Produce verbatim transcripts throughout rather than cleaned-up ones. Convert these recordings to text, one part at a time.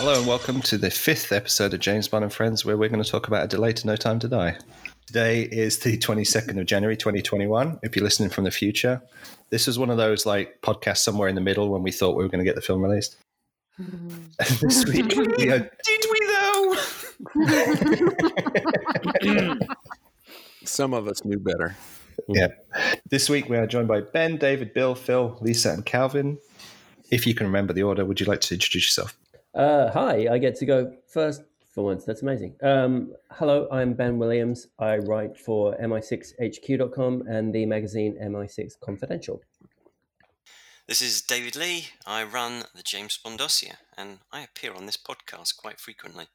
Hello and welcome to the fifth episode of James Bond and Friends, where we're going to talk about a delay to No Time to Die. Today is the twenty-second of January, twenty twenty-one, if you're listening from the future. This was one of those like podcasts somewhere in the middle when we thought we were going to get the film released. Mm-hmm. This week, we had, did we though? Some of us knew better. Yeah. This week we are joined by Ben, David, Bill, Phil, Lisa and Calvin. If you can remember the order, would you like to introduce yourself? Uh, hi, I get to go first for once. That's amazing. Um, hello, I'm Ben Williams. I write for m i six h q dot com and the magazine m i six Confidential. This is David Lee. I run the James Bond Dossier and I appear on this podcast quite frequently.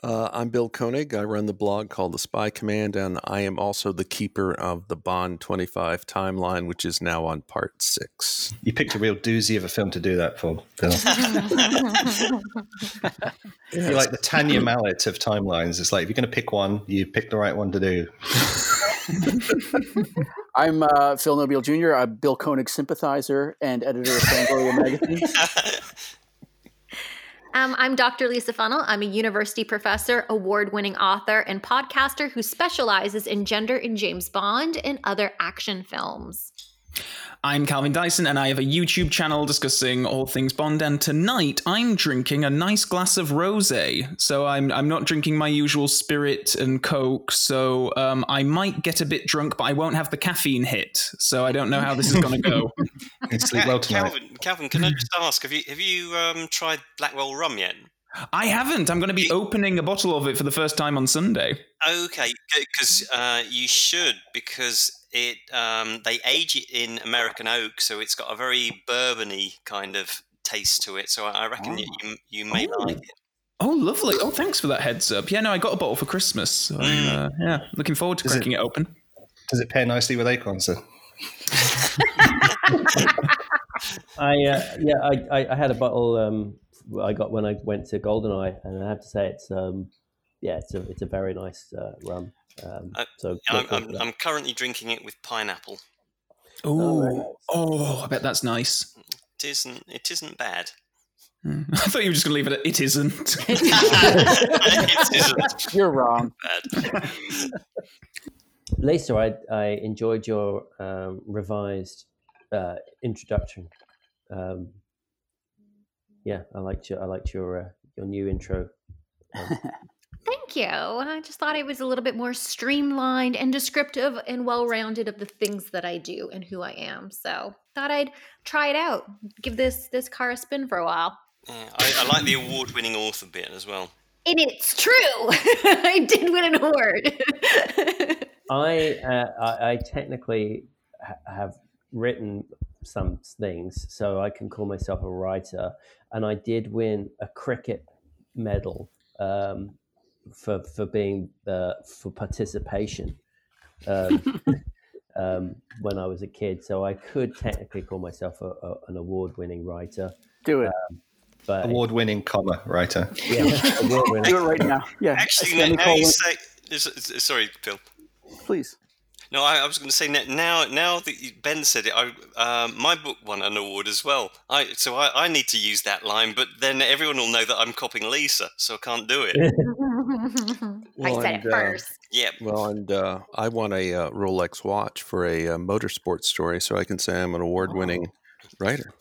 Uh, I'm Bill Koenig. I run the blog called The Spy Command, and I am also the keeper of the Bond twenty-five timeline, which is now on part six. You picked a real doozy of a film to do that for, Bill. You're like the Tanya Mallet of timelines. It's like, if you're going to pick one, you pick the right one to do. I'm uh, Phil Nobile Junior I'm Bill Koenig sympathizer and editor of Fangoria Magazine. Um, I'm Doctor Lisa Funnell. I'm a university professor, award-winning author, and podcaster who specializes in gender in James Bond and other action films. I'm Calvin Dyson, and I have a YouTube channel discussing all things Bond, and tonight I'm drinking a nice glass of rosé. So I'm I'm not drinking my usual spirit and Coke, so um, I might get a bit drunk, but I won't have the caffeine hit, so I don't know how this is going to go. Sleep well tonight. Calvin, Calvin, can I just ask, have you, have you um, tried Blackwell rum yet? I haven't. I'm going to be opening a bottle of it for the first time on Sunday. Okay, because uh, you should, because it um, they age it in American oak, so it's got a very bourbon-y kind of taste to it. So I reckon oh. you you may oh. like it. Oh, lovely! Oh, thanks for that heads up. Yeah, no, I got a bottle for Christmas. So mm. I, uh, yeah, looking forward to does cracking it, it open. Does it pair nicely with acorns, sir? I uh, yeah, I, I had a bottle. Um, I got when I went to Goldeneye, and I have to say it's um yeah it's a it's a very nice uh, rum. Um, uh, so I'm, I'm, I'm currently drinking it with pineapple. Oh, oh, nice. oh! I bet that's nice. It isn't. It isn't bad. Mm. I thought you were just going to leave it at it isn't. It isn't. You're wrong. Bad. Lisa, I I enjoyed your um, revised uh, introduction. Um, Yeah, I liked your I liked your uh, your new intro. Um, Thank you. I just thought it was a little bit more streamlined and descriptive and well-rounded of the things that I do and who I am. So thought I'd try it out. Give this this car a spin for a while. Yeah, I, I like the award-winning author bit as well. And it's true. I did win an award. I, uh, I I technically ha- have written some things, so I can call myself a writer. And I did win a cricket medal um, for for being uh, for participation um, um, when I was a kid. So I could technically call myself a, a, an award-winning writer. Do it. Um, but award-winning, it, comma writer. Yeah, award-winning. Do it right now. Yeah. Actually, now, now you say, sorry, Phil. Please. No, I, I was going to say now. Now that Ben said it, I, uh, my book won an award as well. I so I, I need to use that line, but then everyone will know that I'm copying Lisa, so I can't do it. well, I said and, it first. Uh, yep. Well, and uh, I won a uh, Rolex watch for a uh, motorsports story, so I can say I'm an award-winning oh. writer.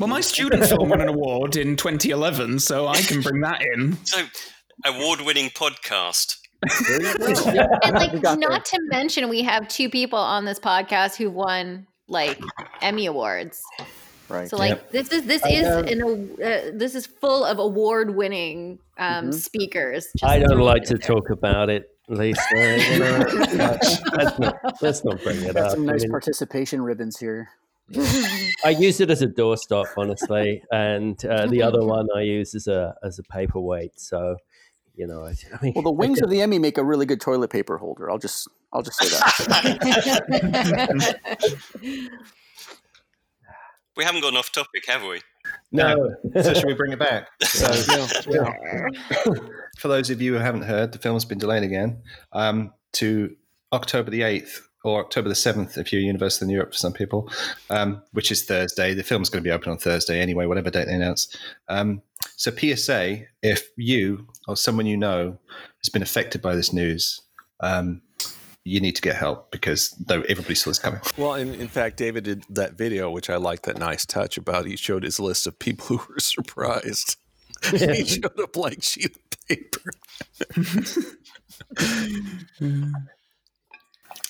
Well, my student film won an award in twenty eleven, so I can bring that in. So, award-winning podcast. And like, not there. to mention, we have two people on this podcast who won like Emmy awards, right? So like, yep. this is this I is an uh, this is full of award-winning um, mm-hmm. speakers. Just I don't like to there. talk about it, Lisa. You know, let's, not, let's not bring it Got up. Some nice I mean, participation ribbons here. I use it as a doorstop, honestly, and uh, the other one I use as a as a paperweight. So. You know, I mean, well, the wings of the Emmy make a really good toilet paper holder. I'll just, I'll just say that. We haven't gone off topic, have we? No. So should we bring it back? So, yeah, yeah. For those of you who haven't heard, the film's been delayed again um, to October the eighth or October the seventh if you're Universal in Europe for some people, um, which is Thursday. The film's going to be open on Thursday anyway, whatever date they announce. Um, so P S A, if you or someone you know has been affected by this news, um, you need to get help because though everybody saw this coming. Well, in, in fact, David did that video, which I like that nice touch about. He showed his list of people who were surprised. Yeah. He showed a blank sheet of paper.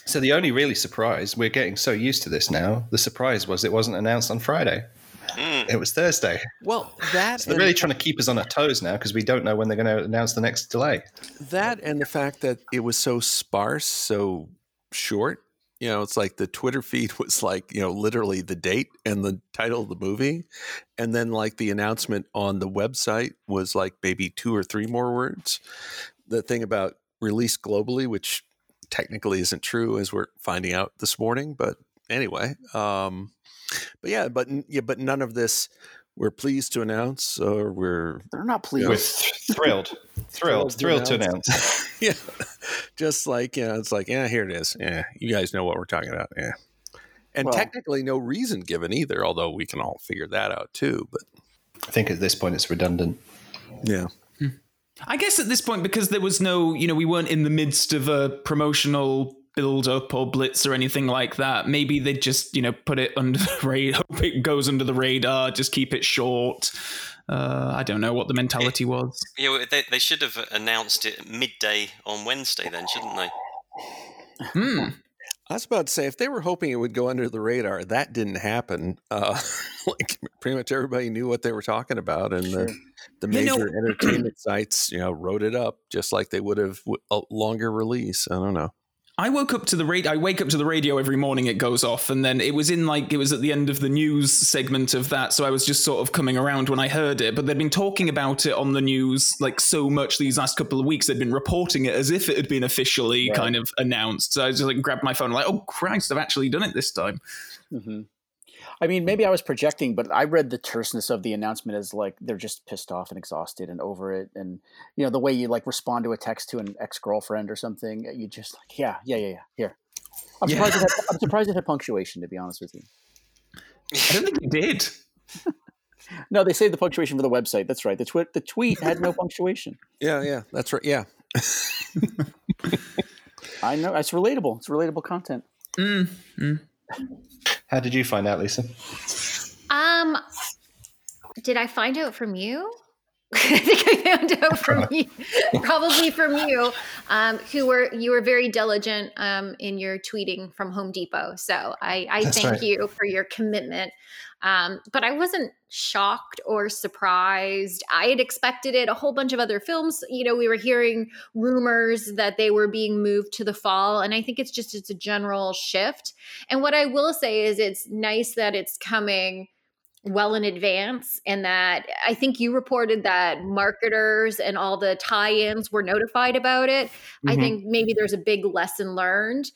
So the only really surprise, we're getting so used to this now, the surprise was it wasn't announced on Friday. Mm. It was Thursday. Well, that so they're really trying to keep us on our toes now because we don't know when they're going to announce the next delay. That and the fact that it was so sparse, so short. You know, it's like the Twitter feed was like, you know, literally the date and the title of the movie. And then like the announcement on the website was like maybe two or three more words. The thing about release globally, which technically isn't true as we're finding out this morning, but anyway, um, but yeah, but yeah, but none of this. We're pleased to announce, or we're they're not pleased. You know, we're th- thrilled, thrilled, thrilled to announce. To announce. Yeah, just like you know, it's like yeah, here it is. Yeah, you guys know what we're talking about. Yeah, and well, technically no reason given either, although we can all figure that out too. But I think at this point it's redundant. Yeah. I guess at this point, because there was no, you know, we weren't in the midst of a promotional build-up or blitz or anything like that. Maybe they just, you know, put it under the radar, hope it goes under the radar, just keep it short. Uh, I don't know what the mentality it, was. Yeah, you know, they, they should have announced it midday on Wednesday then, shouldn't they? Hmm. I was about to say, if they were hoping it would go under the radar, that didn't happen. Uh, like pretty much everybody knew what they were talking about, and the, the major you know, entertainment sites, you know, wrote it up just like they would have a longer release. I don't know. I woke up to the radio. I wake up to the radio every morning. It goes off, and then it was in like it was at the end of the news segment of that. So I was just sort of coming around when I heard it. But they'd been talking about it on the news like so much these last couple of weeks. They'd been reporting it as if it had been officially right. kind of announced. So I just like grabbed my phone, like, oh Christ, I've actually done it this time. Mm-hmm. I mean, maybe I was projecting, but I read the terseness of the announcement as like they're just pissed off and exhausted and over it. And, you know, the way you like respond to a text to an ex-girlfriend or something, you just like, yeah, yeah, yeah, yeah, here. I'm, yeah. Surprised it had, I'm surprised it had punctuation, to be honest with you. I don't think it did. No, they saved the punctuation for the website. That's right. The, twi- the tweet had no punctuation. Yeah, yeah, that's right. Yeah. I know. It's relatable. It's relatable content. Mm, mm. How did you find out, Lisa? Um, did I find out from you? I think I found out from you, probably from you, um, who were you were very diligent um, in your tweeting from Home Depot. So I, I thank right. you for your commitment. Um, but I wasn't shocked or surprised. I had expected it. A whole bunch of other films, you know, we were hearing rumors that they were being moved to the fall. And I think it's just, it's a general shift. And what I will say is it's nice that it's coming well in advance, and that I think you reported that marketers and all the tie-ins were notified about it. Mm-hmm. I think maybe there's a big lesson learned.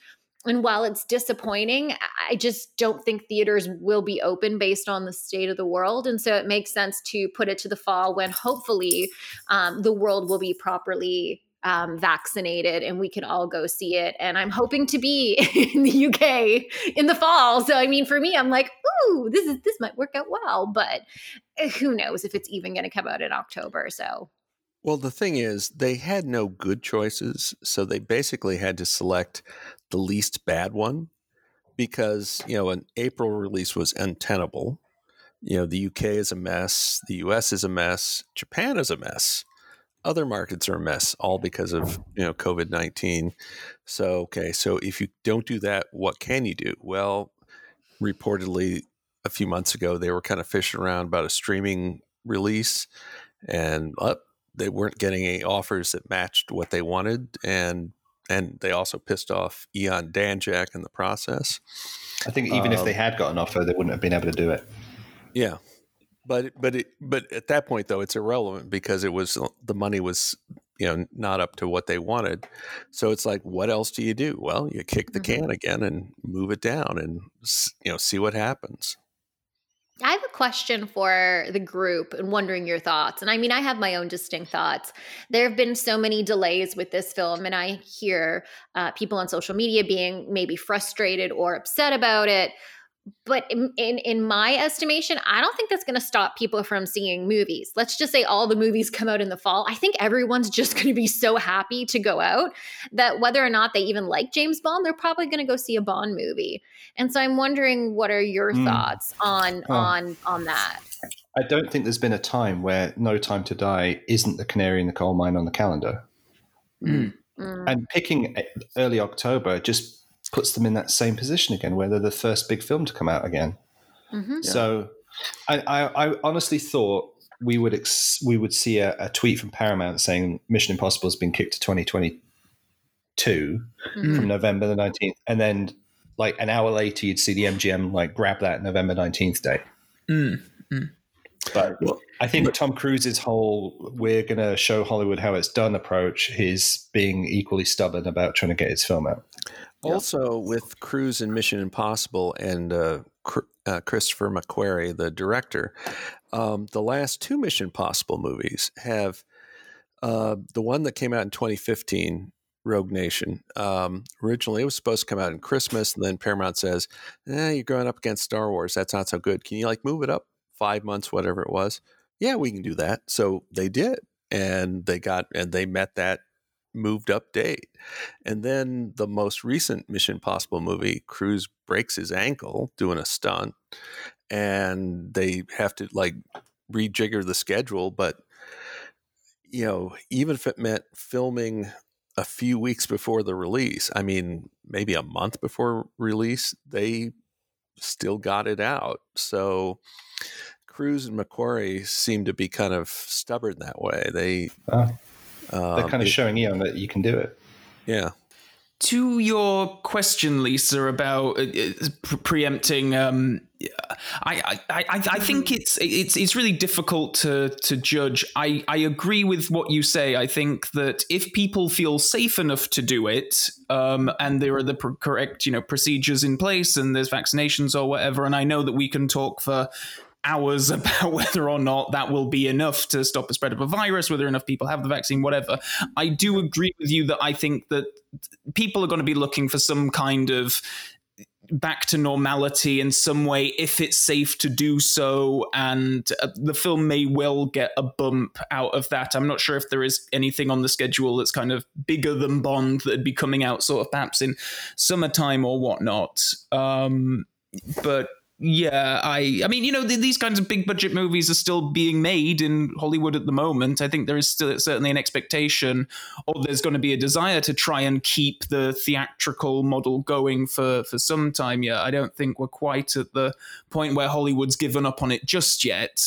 And while it's disappointing, I just don't think theaters will be open based on the state of the world. And so it makes sense to put it to the fall when hopefully um, the world will be properly um, vaccinated and we can all go see it. And I'm hoping to be in the U K in the fall. So, I mean, for me, I'm like, ooh, this is this might work out well. But who knows if it's even going to come out in October. So. Well, the thing is, they had no good choices. So they basically had to select the least bad one because, you know, an April release was untenable. You know, the U K is a mess. The U S is a mess. Japan is a mess. Other markets are a mess, all because of, you know, COVID nineteen. So, okay, so if you don't do that, what can you do? Well, reportedly a few months ago, they were kind of fishing around about a streaming release and up. Oh, they weren't getting any offers that matched what they wanted. And and they also pissed off Eon Danjak in the process. I think even um, if they had got an offer, they wouldn't have been able to do it. Yeah. But but it, but at that point, though, it's irrelevant because it was the money was, you know, not up to what they wanted. So it's like, what else do you do? Well, you kick the mm-hmm. can again and move it down and, you know, see what happens. I have a question for the group and wondering your thoughts. And I mean, I have my own distinct thoughts. There have been so many delays with this film, and I hear uh, people on social media being maybe frustrated or upset about it. But in, in, in my estimation, I don't think that's going to stop people from seeing movies. Let's just say all the movies come out in the fall. I think everyone's just going to be so happy to go out that whether or not they even like James Bond, they're probably going to go see a Bond movie. And so I'm wondering, what are your mm. thoughts on, oh. on, on that? I don't think there's been a time where No Time to Die isn't the canary in the coal mine on the calendar. Mm. Mm. And picking early October just puts them in that same position again, where they're the first big film to come out again. Mm-hmm. Yeah. So I, I, I honestly thought we would ex- we would see a, a tweet from Paramount saying Mission Impossible has been kicked to twenty twenty-two mm-hmm. from November the nineteenth. And then like an hour later, you'd see the M G M like grab that November nineteenth date. Mm-hmm. But well, I think but- Tom Cruise's whole we're going to show Hollywood how it's done approach is being equally stubborn about trying to get his film out. Also, with Cruise and Mission Impossible and uh, uh, Christopher McQuarrie, the director, um, the last two Mission Impossible movies have uh, the one that came out in twenty fifteen, Rogue Nation. Um, originally, it was supposed to come out in Christmas, and then Paramount says, eh, you're going up against Star Wars. That's not so good. Can you like move it up five months, whatever it was? Yeah, we can do that. So they did, and they got and they met that moved up date. And then the most recent Mission Impossible movie, Cruise breaks his ankle doing a stunt, and they have to like rejigger the schedule. But, you know, even if it meant filming a few weeks before the release, I mean, maybe a month before release, they still got it out. So Cruise and McQuarrie seem to be kind of stubborn that way. They... Oh. Um, They're kind of it, showing Eon that you can do it. Yeah. To your question, Lisa, about uh, preempting, um, I, I, I, I think it's it's it's really difficult to to judge. I, I agree with what you say. I think that if people feel safe enough to do it, um, and there are the pr- correct you know procedures in place, and there's vaccinations or whatever, and I know that we can talk for hours about whether or not that will be enough to stop the spread of a virus, whether enough people have the vaccine, whatever. I do agree with you that I think that people are going to be looking for some kind of back to normality in some way, if it's safe to do so. And uh, the film may well get a bump out of that. I'm not sure if there is anything on the schedule that's kind of bigger than Bond that'd be coming out sort of perhaps in summertime or whatnot. Um, but Yeah, I I mean, you know, th- these kinds of big budget movies are still being made in Hollywood at the moment. I think there is still certainly an expectation, or there's going to be a desire to try and keep the theatrical model going for, for some time yet. I don't think we're quite at the point where Hollywood's given up on it just yet.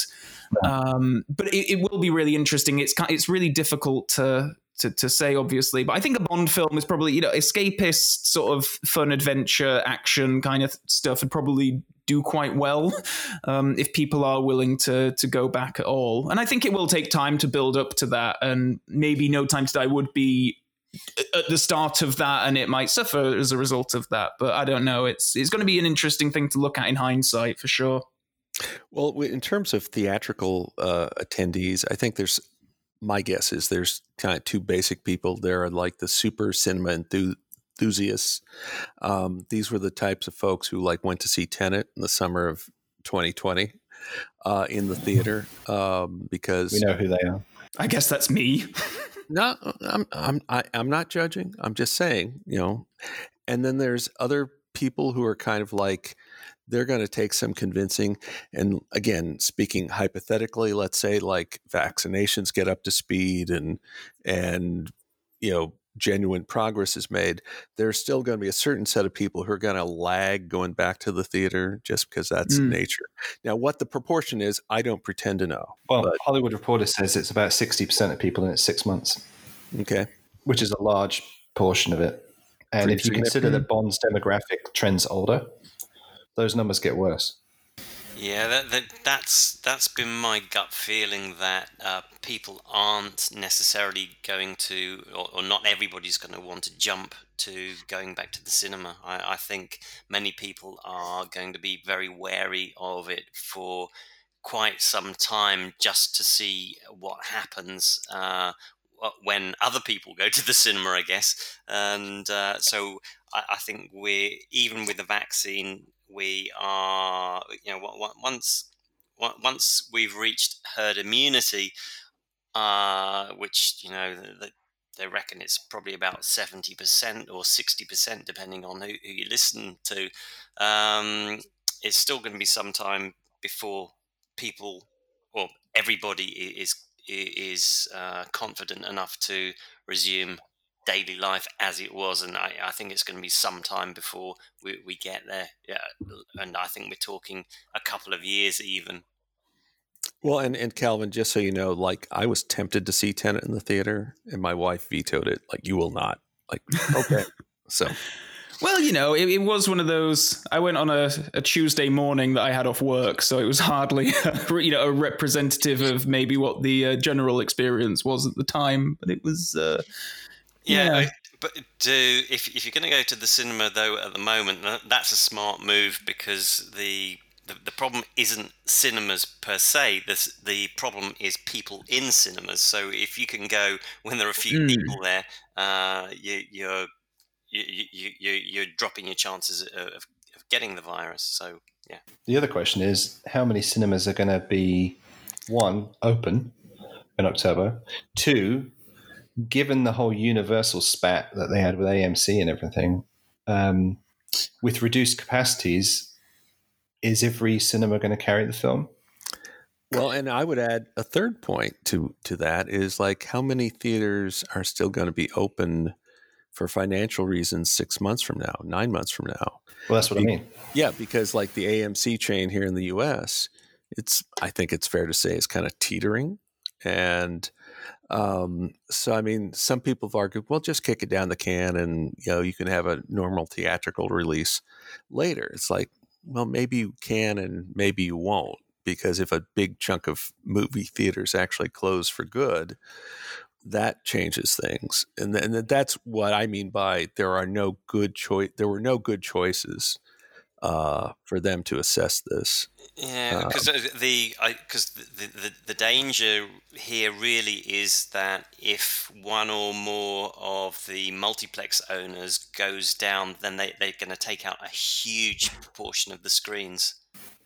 Um, but it, it will be really interesting. It's it's really difficult to... To, to say, obviously, but I think a Bond film is probably, you know, escapist sort of fun adventure action kind of stuff would probably do quite well um, if people are willing to to go back at all. And I think it will take time to build up to that, and maybe No Time to Die would be at the start of that, and it might suffer as a result of that. But I don't know. It's it's going to be an interesting thing to look at in hindsight for sure. Well, in terms of theatrical uh, attendees, I think there's. My guess is there's kind of two basic people. There are like the super cinema enthusiasts. Um, these were the types of folks who like went to see Tenet in the summer of twenty twenty uh, in the theater um, because we know who they are. I guess that's me. No, I'm I'm I, I'm not judging. I'm just saying, you know. And then there's other people who are kind of like, they're going to take some convincing. And again, speaking hypothetically, let's say like vaccinations get up to speed and, and, you know, genuine progress is made. There's still going to be a certain set of people who are going to lag going back to the theater just because that's mm. nature. Now, what the proportion is, I don't pretend to know. Well, but- Hollywood Reporter says it's about sixty percent of people in its six months. Okay. Which is a large portion of it. And Pretty if you consider that Bond's demographic trends older, those numbers get worse. Yeah, that, that that's that's been my gut feeling that uh, people aren't necessarily going to, or, or not everybody's going to want to jump to going back to the cinema. I, I think many people are going to be very wary of it for quite some time, just to see what happens uh, when other people go to the cinema, I guess. And uh, so I, I think we're, even with the vaccine, we are, you know, once once we've reached herd immunity, uh, which, you know, the, they reckon it's probably about seventy percent or sixty percent, depending on who, who you listen to. Um, it's still going to be some time before people, or everybody, is is uh, confident enough to resume daily life as it was, and I, I think it's going to be some time before we, we get there. Yeah, and I think we're talking a couple of years even. Well, and, and Calvin, just so you know, like, I was tempted to see Tenet in the theater, and my wife vetoed it. Like, you will not. Like, okay. So, well, you know, it, it was one of those. I went on a, a Tuesday morning that I had off work, so it was hardly a, you know, a representative of maybe what the uh, general experience was at the time, but it was. Uh, Yeah, yeah, but do if if you're going to go to the cinema though at the moment, that's a smart move, because the the, the problem isn't cinemas per se. The the problem is people in cinemas. So if you can go when there are a few mm. people there, uh, you you're you you you're, you're dropping your chances of, of getting the virus. So yeah. The other question is, how many cinemas are going to be, one, open in October, two, given the whole Universal spat that they had with A M C and everything, um, with reduced capacities, is every cinema going to carry the film? Well, and I would add a third point to, to that is, like, how many theaters are still going to be open for financial reasons six months from now, nine months from now? Well, that's what be- I mean. Yeah, because like the A M C chain here in the U S, it's, I think it's fair to say, is kind of teetering. And Um, so, I mean, some people have argued, well, just kick it down the can and, you know, you can have a normal theatrical release later. It's like, well, maybe you can and maybe you won't, because if a big chunk of movie theaters actually close for good, that changes things. And, th- and that's what I mean by there are no good choice. There were no good choices uh, for them to assess this. Yeah, because um, the because the, the the danger here really is that if one or more of the multiplex owners goes down, then they they're going to take out a huge proportion of the screens.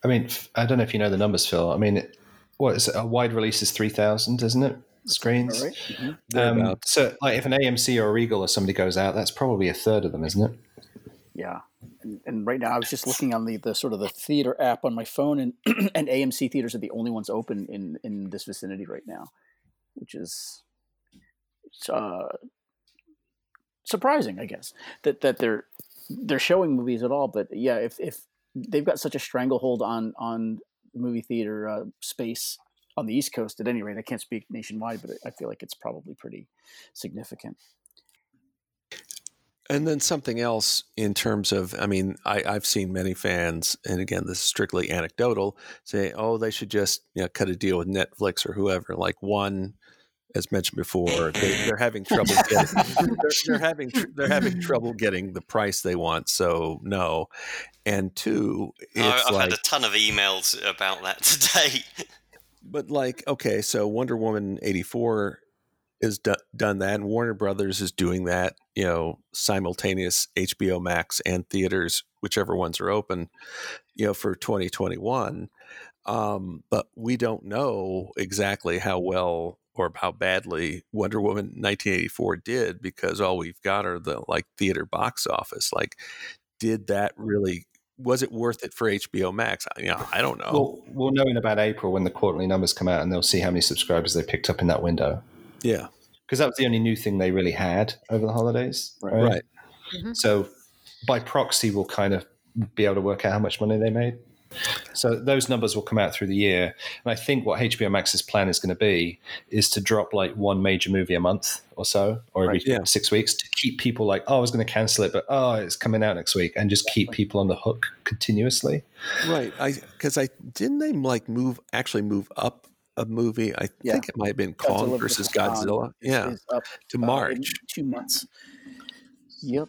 I mean, I don't know if you know the numbers, Phil. I mean, what is it, a wide release is three thousand, isn't it? Screens. Right. Mm-hmm. Um, so, like, if an A M C or Regal or somebody goes out, that's probably a third of them, isn't it? Yeah. And, and right now I was just looking on the, the sort of the theater app on my phone, and and A M C theaters are the only ones open in, in this vicinity right now, which is uh, surprising, I guess, that, that they're they're showing movies at all. But yeah, if, if they've got such a stranglehold on, on movie theater uh, space on the East Coast, at any rate, I can't speak nationwide, but I feel like it's probably pretty significant. And then something else in terms of, I mean, I, I've seen many fans, and again, this is strictly anecdotal, say, oh, they should just, you know, cut a deal with Netflix or whoever. Like, one, as mentioned before, they, they're having trouble getting, they're, they're having they're having trouble getting the price they want. So no, and two, it's I've like, had a ton of emails about that today. But like, okay, so Wonder Woman eighty-four is do- done that, and Warner Brothers is doing that, you know, simultaneous H B O Max and theaters, whichever ones are open, you know, for twenty twenty-one. Um, but we don't know exactly how well or how badly Wonder Woman nineteen eighty-four did, because all we've got are the, like, theater box office. Like, did that really, was it worth it for H B O Max? I, you know, I don't know. We'll, we'll know in about April when the quarterly numbers come out, and they'll see how many subscribers they picked up in that window. Yeah. Because that was the only new thing they really had over the holidays. Right. right. Mm-hmm. So by proxy, we'll kind of be able to work out how much money they made. So those numbers will come out through the year. And I think what H B O Max's plan is going to be is to drop like one major movie a month or so, or every right, yeah. six weeks to keep people like, oh, I was going to cancel it, but oh, it's coming out next week, and just keep people on the hook continuously. Right. I Because I didn't they like move, actually move up a movie? I yeah. think it might have been Kong versus Godzilla. Kong yeah. Up, to March. Uh, two months. Yep.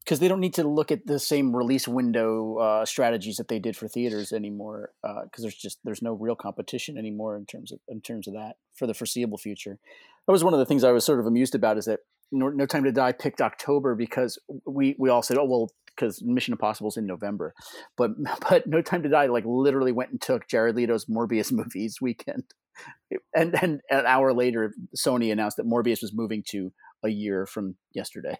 Because they don't need to look at the same release window uh, strategies that they did for theaters anymore. Because uh, there's just there's no real competition anymore in terms of in terms of that for the foreseeable future. That was one of the things I was sort of amused about, is that No, No Time to Die picked October because we we all said, oh well, because Mission Impossible's in November, but but No Time to Die like literally went and took Jared Leto's Morbius movies weekend, and then an hour later Sony announced that Morbius was moving to a year from yesterday.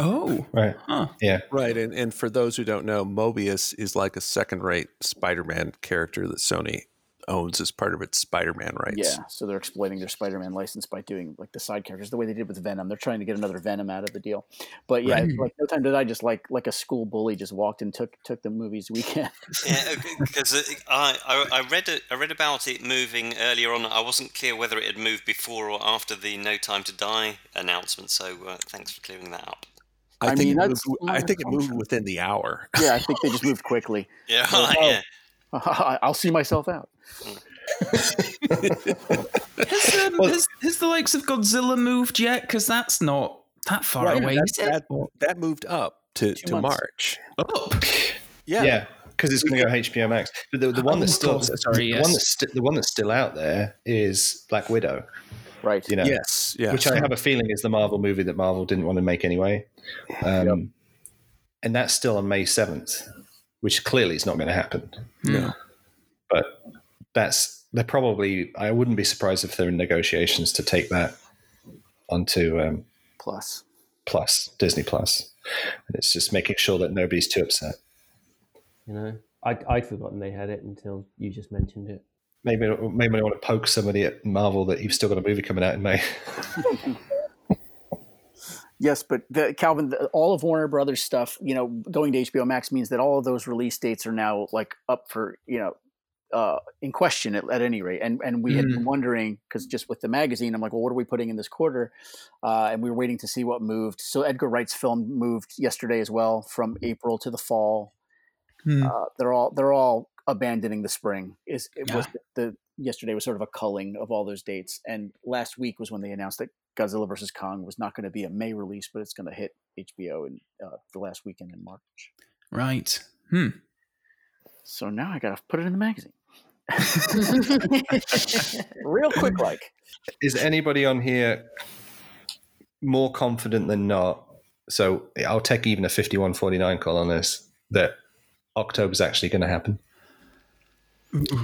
Oh, right. Huh. Yeah. Right. And and for those who don't know, Mobius is like a second-rate Spider-Man character that Sony owns as part of its Spider-Man rights. Yeah. So they're exploiting their Spider-Man license by doing like the side characters, the way they did with Venom. They're trying to get another Venom out of the deal. But yeah, right. like No Time to Die just like like a school bully just walked and took took the movie's weekend. Yeah, because I, I I read it, I read about it moving earlier on. I wasn't clear whether it had moved before or after the No Time to Die announcement. So uh, thanks for clearing that up. I, I think mean, it moved, I think it moved within the hour. Yeah, I think they just moved quickly. Yeah, so, oh, yeah. I'll see myself out. has, um, well, has, has the likes of Godzilla moved yet? Because that's not that far right, away. That, that moved up to, to March. Up? Yeah. Yeah. Because it's going to go H B O Max. But the, the one that's still, sorry, yes. the one that's st- the one that's still out there is Black Widow. Right. You know, yes. Yeah. Which I have a feeling is the Marvel movie that Marvel didn't want to make anyway, um, yep. and that's still on May seventh, which clearly is not going to happen. Yeah. But that's they're probably. I wouldn't be surprised if they're in negotiations to take that onto um, Plus, Plus Disney Plus, and it's just making sure that nobody's too upset. You know, I, I'd forgotten they had it until you just mentioned it. Maybe maybe I want to poke somebody at Marvel that you've still got a movie coming out in May. Yes, but the, Calvin, the, all of Warner Brothers stuff, you know, going to H B O Max means that all of those release dates are now like up for, you know, uh, in question at, at any rate. And and we mm-hmm. had been wondering, because just with the magazine, I'm like, well, what are we putting in this quarter? Uh, and we were waiting to see what moved. So Edgar Wright's film moved yesterday as well, from April to the fall. Mm-hmm. Uh, they're all they're all. Abandoning the spring is it yeah. was the yesterday was sort of a culling of all those dates, and last week was when they announced that Godzilla versus Kong was not going to be a May release, but it's going to hit H B O in uh, the last weekend in March. Right. Hmm. So now I got to put it in the magazine. Real quick, like, is anybody on here more confident than not? So I'll take even a fifty-one forty-nine call on this, that October's actually going to happen. Uh,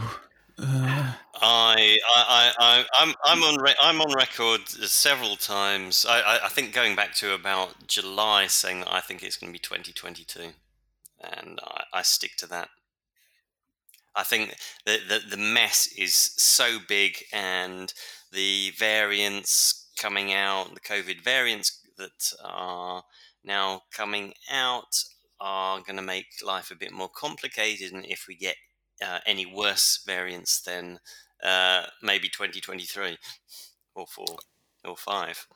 I, I, I, I'm, I'm on, re- I'm on record several times. I, I, I think going back to about July, saying that I think it's going to be twenty twenty-two, and I, I stick to that. I think the, the the mess is so big, and the variants coming out, the COVID variants that are now coming out, are going to make life a bit more complicated, and if we get Uh, any worse variants than uh, maybe twenty twenty-three or four or five.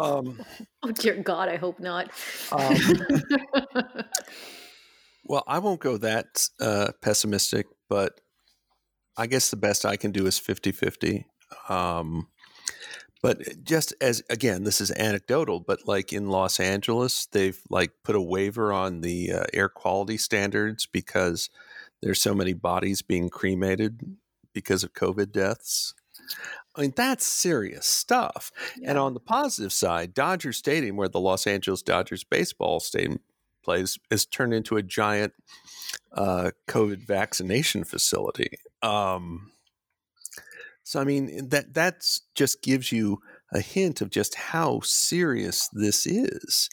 Um, oh dear God, I hope not. Um, well, I won't go that uh, pessimistic, but I guess the best I can do is fifty-fifty. Um, but just as, again, this is anecdotal, but like in Los Angeles, they've like put a waiver on the uh, air quality standards because there's so many bodies being cremated because of COVID deaths. I mean, that's serious stuff. Yeah. And on the positive side, Dodger Stadium, where the Los Angeles Dodgers baseball stadium plays, is turned into a giant uh, COVID vaccination facility. Um So, I mean, that that's just gives you a hint of just how serious this is.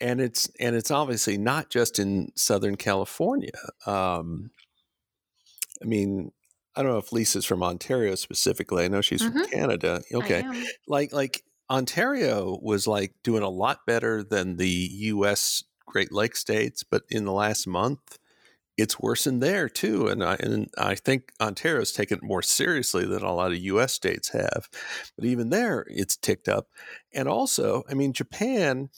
And it's and it's obviously not just in Southern California. Um, I mean, I don't know if Lisa's from Ontario specifically. I know she's mm-hmm. from Canada. Okay. Like, like Ontario was like doing a lot better than the U S Great Lakes states. But in the last month, it's worsened there too. And I, and I think Ontario's taken it more seriously than a lot of U S states have. But even there, it's ticked up. And also, I mean, Japan,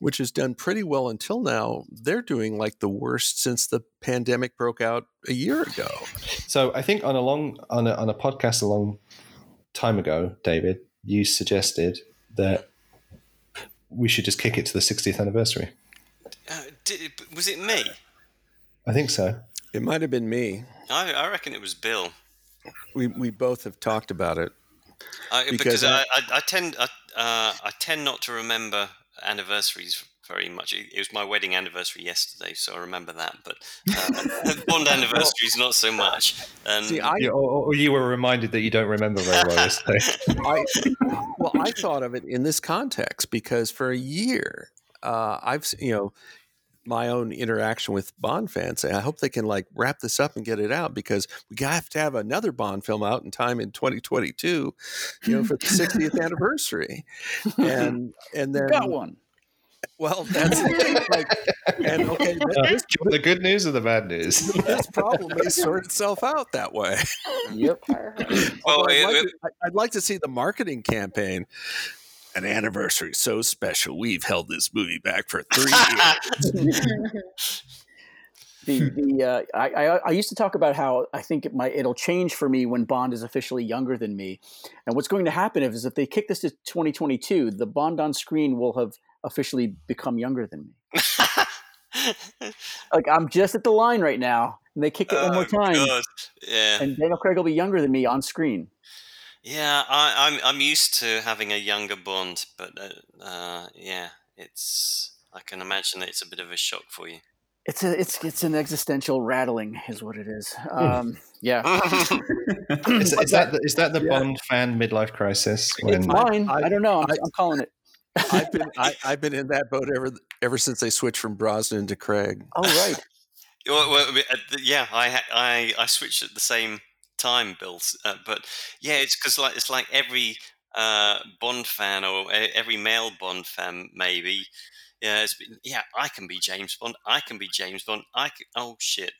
which has done pretty well until now, they're doing like the worst since the pandemic broke out a year ago. So I think on a long on a, on a podcast a long time ago, David, you suggested that we should just kick it to the sixtieth anniversary. Uh, did, was it me? I think so. It might have been me. I, I reckon it was Bill. We we both have talked about it. I, because because I, I, I tend I, uh, I tend not to remember anniversaries very much. It, it was my wedding anniversary yesterday, so I remember that. But uh, Bond anniversaries, not so much. And See, I, you, or, or you were reminded that you don't remember very well yesterday. I, well, I thought of it in this context because for a year, uh, I've you know. my own interaction with Bond fans. I hope they can like wrap this up and get it out because we have to have another Bond film out in time in twenty twenty-two, you know, for the sixtieth anniversary. And, and then got one. Well, that's like, and okay, this, the good news or the bad news? This problem may sort itself out that way. Yep. Well, I'd, it, like it, to, I'd like to see the marketing campaign. An anniversary so special, we've held this movie back for three years. the the uh, I, I I used to talk about how I think it might it'll change for me when Bond is officially younger than me, and what's going to happen is if they kick this to twenty twenty-two, the Bond on screen will have officially become younger than me. Like I'm just at the line right now, and they kick it oh, one more time, yeah. And Daniel Craig will be younger than me on screen. Yeah, I, I'm I'm used to having a younger Bond, but uh, uh, yeah, it's I can imagine that it's a bit of a shock for you. It's a it's it's an existential rattling, is what it is. Um, yeah, is, is that the, is that the yeah. Bond fan midlife crisis? When... It's mine. I, I don't know. I'm, I, I'm calling it. I've been I, I've been in that boat ever ever since they switched from Brosnan to Craig. Oh right. well, well, yeah, I I I switched at the same. time built uh, but yeah it's because like it's like every uh Bond fan or a, every male Bond fan maybe yeah it's been, yeah I can be James Bond I can be James Bond I can, oh shit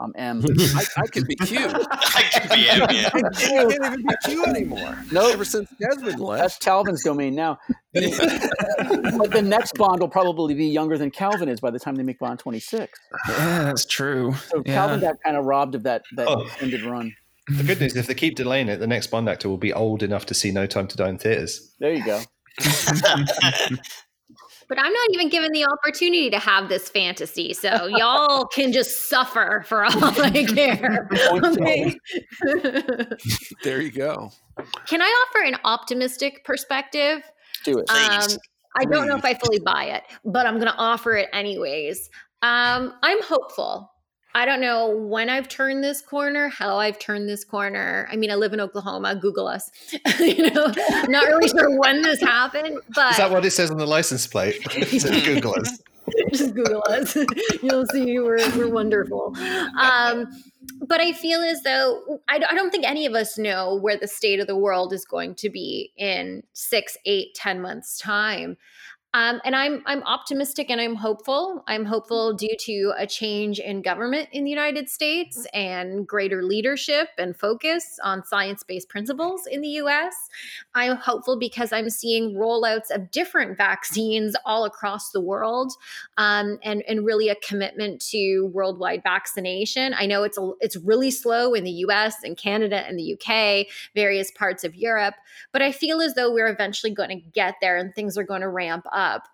I'm M I, I could be Q I could be M yeah I can't even be Q anymore no ever since Desmond left that's Calvin's domain now but the next Bond will probably be younger than Calvin is by the time they make Bond twenty-six yeah that's true so yeah. Calvin got kind of robbed of that that oh. extended run. The good news, if they keep delaying it, the next Bond actor will be old enough to see No Time to Die in theaters. There you go. But I'm not even given the opportunity to have this fantasy, so y'all can just suffer for all I care. Okay. There you go. Can I offer an optimistic perspective? Do it. Um, Please. I don't know if I fully buy it, but I'm going to offer it anyways. Um, I'm hopeful. I don't know when I've turned this corner, how I've turned this corner. I mean, I live in Oklahoma. Google us. You know, not really sure when this happened. But is that what it says on the license plate? Google us. Just Google us. You'll see we're we're wonderful. Um, but I feel as though I, I don't think any of us know where the state of the world is going to be in six, eight, ten months' time. Um, and I'm I'm optimistic and I'm hopeful. I'm hopeful due to a change in government in the United States and greater leadership and focus on science-based principles in the U S. I'm hopeful because I'm seeing rollouts of different vaccines all across the world, um, and and really a commitment to worldwide vaccination. I know it's a, it's really slow in the U S and Canada and the U K, various parts of Europe, but I feel as though we're eventually going to get there and things are going to ramp up. Up.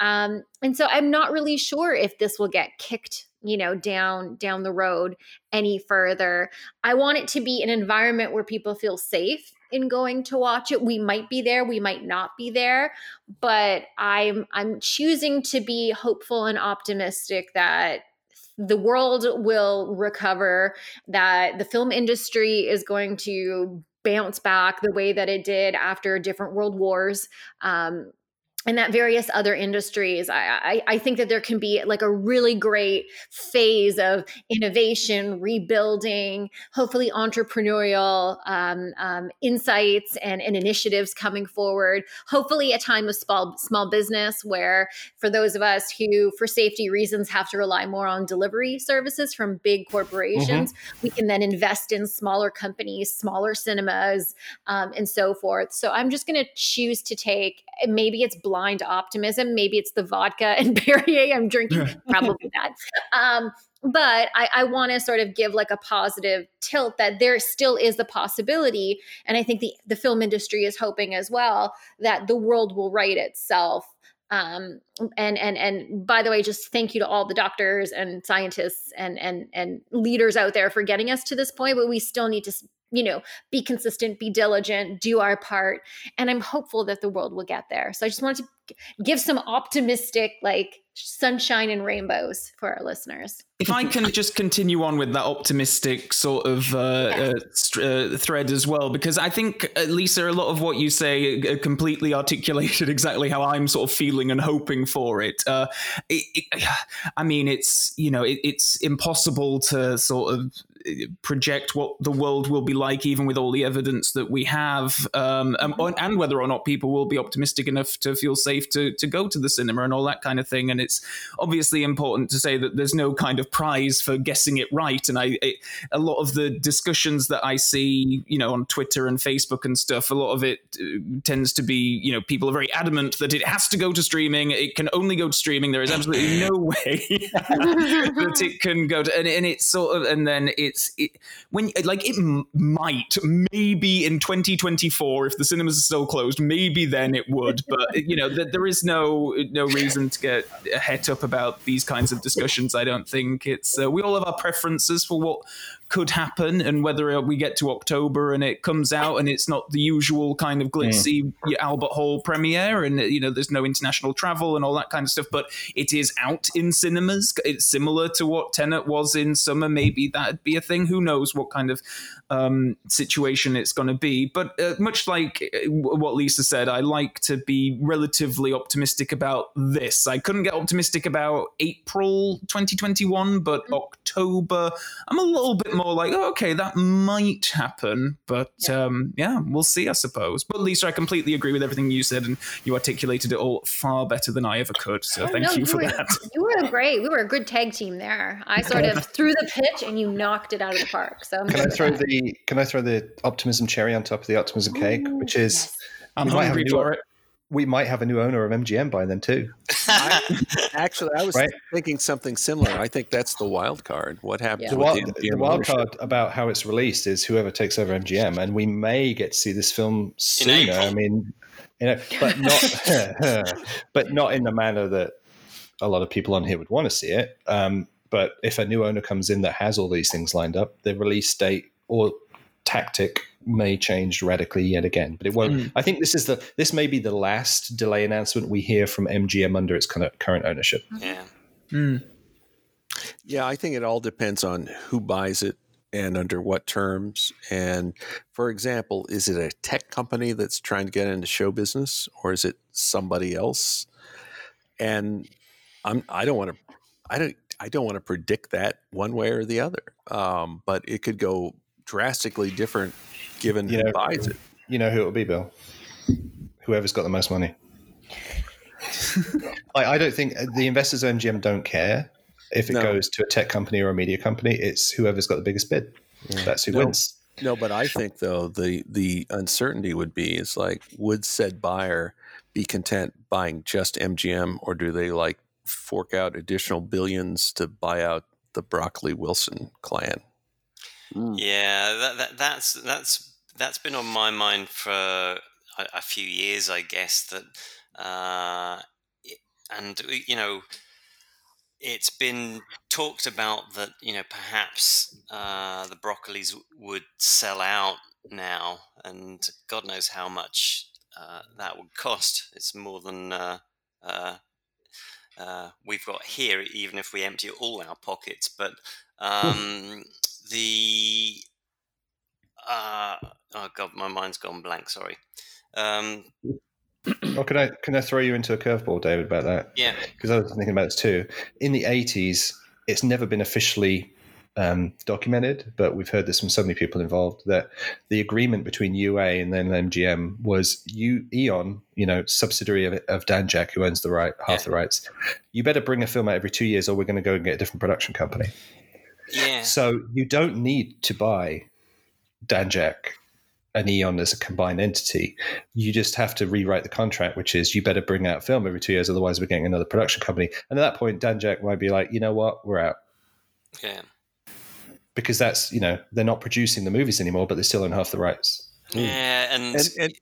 Um, and so I'm not really sure if this will get kicked, you know, down, down the road any further. I want it to be an environment where people feel safe in going to watch it. We might be there, we might not be there, but I'm, I'm choosing to be hopeful and optimistic that the world will recover, that the film industry is going to bounce back the way that it did after different world wars. Um, and that various other industries, I, I, I think that there can be like a really great phase of innovation, rebuilding, hopefully entrepreneurial um, um, insights and, and initiatives coming forward. Hopefully a time of small, small business where for those of us who, for safety reasons, have to rely more on delivery services from big corporations, mm-hmm. we can then invest in smaller companies, smaller cinemas, um, and so forth. So I'm just going to choose to take, maybe it's blind optimism. Maybe it's the vodka and Perrier I'm drinking, probably that. Um, but I, I want to sort of give like a positive tilt that there still is the possibility. And I think the, the film industry is hoping as well that the world will right itself. Um, and, and, and by the way, just thank you to all the doctors and scientists and, and, and leaders out there for getting us to this point, but we still need to, you know, be consistent, be diligent, do our part. And I'm hopeful that the world will get there. So I just wanted to give some optimistic, like sunshine and rainbows for our listeners. If I can just continue on with that optimistic sort of uh, yes. uh, st- uh, thread as well, because I think, uh, Lisa, a lot of what you say uh, completely articulated exactly how I'm sort of feeling and hoping for it. Uh, it, it I mean, it's, you know, it, it's impossible to sort of project what the world will be like, even with all the evidence that we have, um, and, and whether or not people will be optimistic enough to feel safe to to go to the cinema and all that kind of thing. And it's obviously important to say that there's no kind of prize for guessing it right. And I, it, a lot of the discussions that I see, you know, on Twitter and Facebook and stuff, a lot of it tends to be, you know, people are very adamant that it has to go to streaming. It can only go to streaming. There is absolutely no way that it can go to, and, and it's sort of, and then it, It's it, when like it m- might maybe in twenty twenty-four, if the cinemas are still closed, maybe then it would. But, you know, th- there is no no reason to get a het up about these kinds of discussions. I don't think it's uh, we all have our preferences for what could happen, and whether we get to October and it comes out and it's not the usual kind of glitzy mm. Albert Hall premiere, and, you know, there's no international travel and all that kind of stuff, but it is out in cinemas. It's similar to what Tenet was in summer. Maybe that'd be a thing. Who knows what kind of um, situation it's going to be. But uh, much like what Lisa said, I like to be relatively optimistic about this. I couldn't get optimistic about April twenty twenty-one, but mm. October, I'm a little bit more like, oh, okay, that might happen, but yeah. um yeah we'll see, I suppose. But Lisa, I completely agree with everything you said, and you articulated it all far better than I ever could, so thank know, you, you for were, that you were great we were a good tag team there. I sort of threw the pitch and you knocked it out of the park, so I'm can I throw that. the can I throw the optimism cherry on top of the optimism Ooh, cake, which is yes. I'm hungry for new, it we might have a new owner of M G M by then too. I, actually, I was right? thinking something similar. I think that's the wild card. What happens? Yeah. The, wild, the, the, the wild card about how it's released is whoever takes over M G M, and we may get to see this film sooner. I mean, you know, but not, but not in the manner that a lot of people on here would want to see it. Um, but if a new owner comes in that has all these things lined up, the release date or tactic may change radically yet again, but it won't. Mm. I think this is the this may be the last delay announcement we hear from M G M under its kind of current ownership. Yeah, mm. yeah. I think it all depends on who buys it and under what terms. And for example, is it a tech company that's trying to get into show business, or is it somebody else? And I'm I don't want to I don't I don't want to predict that one way or the other. Um, but it could go drastically different given you who know, buys it. You know who it'll be, Bill? Whoever's got the most money. I, I don't think the investors of M G M don't care if it no. goes to a tech company or a media company. It's whoever's got the biggest bid. Yeah. That's who no, wins. No, but I think though the the uncertainty would be is like, would said buyer be content buying just M G M, or do they like fork out additional billions to buy out the Broccoli Wilson clan? Mm. Yeah, that, that that's that's that's been on my mind for a, a few years, I guess. That uh, it, and you know, it's been talked about that you know perhaps uh, the Broccolis would sell out now, and God knows how much uh, that would cost. It's more than uh, uh, uh, we've got here, even if we empty all our pockets, but. Um, The uh, oh god, my mind's gone blank. Sorry. Um, Well, can I can I throw you into a curveball, David, about that? Yeah. Because I was thinking about this too. In the eighties, it's never been officially um, documented, but we've heard this from so many people involved that the agreement between U A and then M G M was you, Eon, you know, subsidiary of, of Danjak, who owns the right half yeah. the rights. You better bring a film out every two years, or we're going to go and get a different production company. Yeah. So you don't need to buy Danjak and Eon as a combined entity. You just have to rewrite the contract, which is you better bring out film every two years, otherwise we're getting another production company. And at that point, Danjak might be like, you know what, we're out. Yeah. Because that's, you know, they're not producing the movies anymore, but they still own half the rights. Yeah, and, and, and,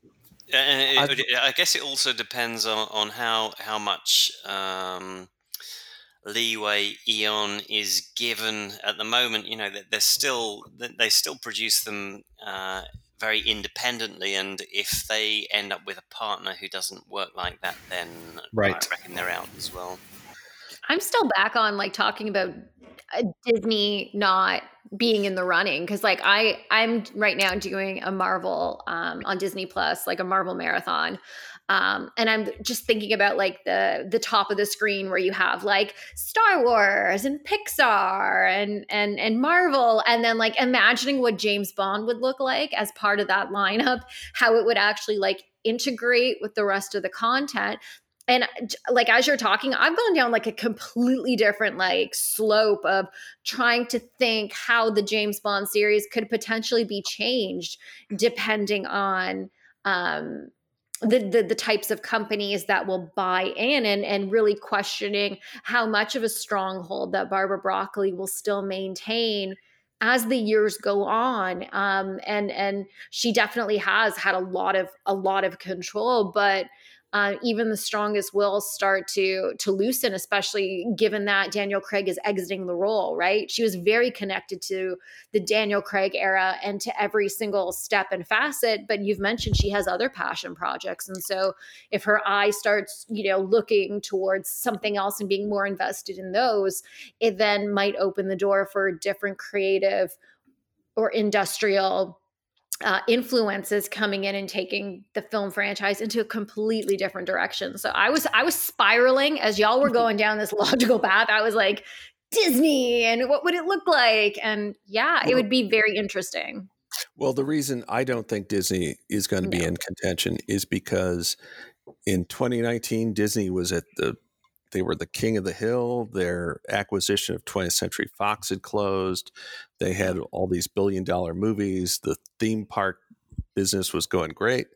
and it, I guess it also depends on, on how, how much um, leeway Eon is given at the moment. You know, they're still, they still produce them uh, very independently, and if they end up with a partner who doesn't work like that, then right. I reckon they're out as well. I'm still back on like talking about Disney not being in the running, because like I I'm right now doing a Marvel um, on Disney Plus, like a Marvel marathon. Um, and I'm just thinking about like the the top of the screen where you have like Star Wars and Pixar and and and Marvel, and then like imagining what James Bond would look like as part of that lineup, how it would actually like integrate with the rest of the content. And like as you're talking, I've gone down like a completely different like slope of trying to think how the James Bond series could potentially be changed depending on um, the, the the types of companies that will buy in, and and really questioning how much of a stronghold that Barbara Broccoli will still maintain as the years go on. Um, and and she definitely has had a lot of a lot of control, but. Uh, even the strongest will start to to loosen, especially given that Daniel Craig is exiting the role, right? She was very connected to the Daniel Craig era and to every single step and facet, but you've mentioned she has other passion projects. And so if her eye starts, you know, looking towards something else and being more invested in those, it then might open the door for different creative or industrial Uh, influences coming in and taking the film franchise into a completely different direction. So I was I was spiraling as y'all were going down this logical path. I was like, Disney, and what would it look like? And yeah, it would be very interesting. Well, the reason I don't think Disney is going to be no. in contention is because in twenty nineteen, Disney was at the they were the king of the hill. Their acquisition of twentieth Century Fox had closed. They had all these billion dollar movies. The theme park business was going great.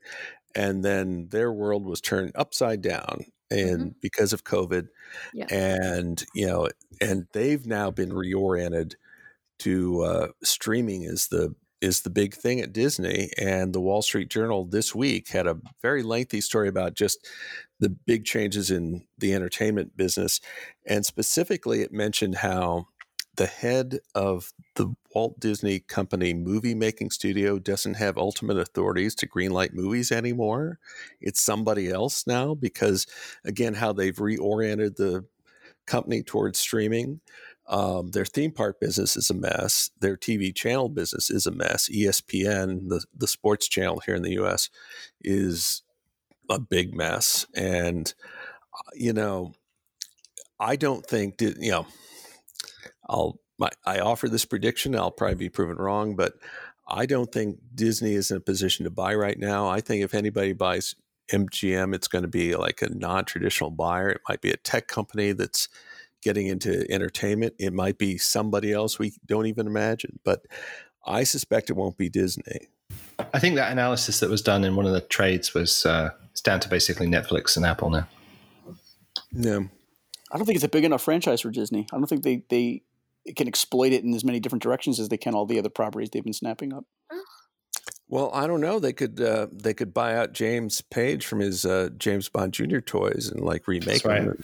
And then their world was turned upside down and mm-hmm. because of COVID. Yeah. And, you know, and they've now been reoriented to uh, streaming is the, is the big thing at Disney. And the Wall Street Journal this week had a very lengthy story about just the big changes in the entertainment business. And specifically, it mentioned how the head of the Walt Disney Company movie-making studio doesn't have ultimate authorities to greenlight movies anymore. It's somebody else now because, again, how they've reoriented the company towards streaming. Um, their theme park business is a mess. Their T V channel business is a mess. E S P N, the, the sports channel here in the U S, is a big mess. And, you know, I don't think, you know, I'll, my, I offer this prediction. I'll probably be proven wrong, but I don't think Disney is in a position to buy right now. I think if anybody buys M G M, it's going to be like a non-traditional buyer. It might be a tech company that's getting into entertainment. It might be somebody else we don't even imagine, but I suspect it won't be Disney. I think that analysis that was done in one of the trades was uh, it's down to basically Netflix and Apple now. Yeah. I don't think it's a big enough franchise for Disney. I don't think they, they can exploit it in as many different directions as they can all the other properties they've been snapping up. Well, I don't know. They could uh, they could buy out James Page from his uh, James Bond Junior toys and like remake right. them.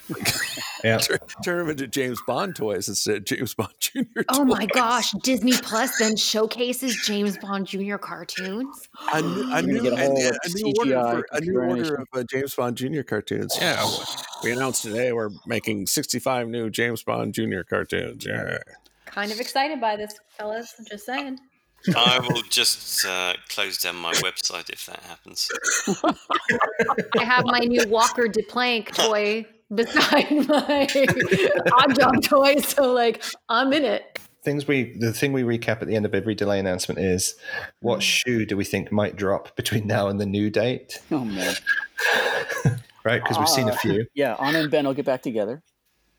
Yeah. Turn, turn them into James Bond toys instead of James Bond Junior Oh toys. My gosh! Disney Plus then showcases James Bond Junior cartoons. I knew, I knew, I knew, I knew order for, a new order of uh, James Bond Junior cartoons. Yeah, we announced today we're making sixty-five new James Bond Junior cartoons. Yeah. Kind of excited by this, fellas. I'm just saying. I will just uh, close down my website if that happens. I have my new Walker DePlank toy beside my odd job toy, so like I'm in it. Things we the thing we recap at the end of every delay announcement is what shoe do we think might drop between now and the new date? Oh man! Right, because we've uh, seen a few. Yeah, Anna and Ben will get back together.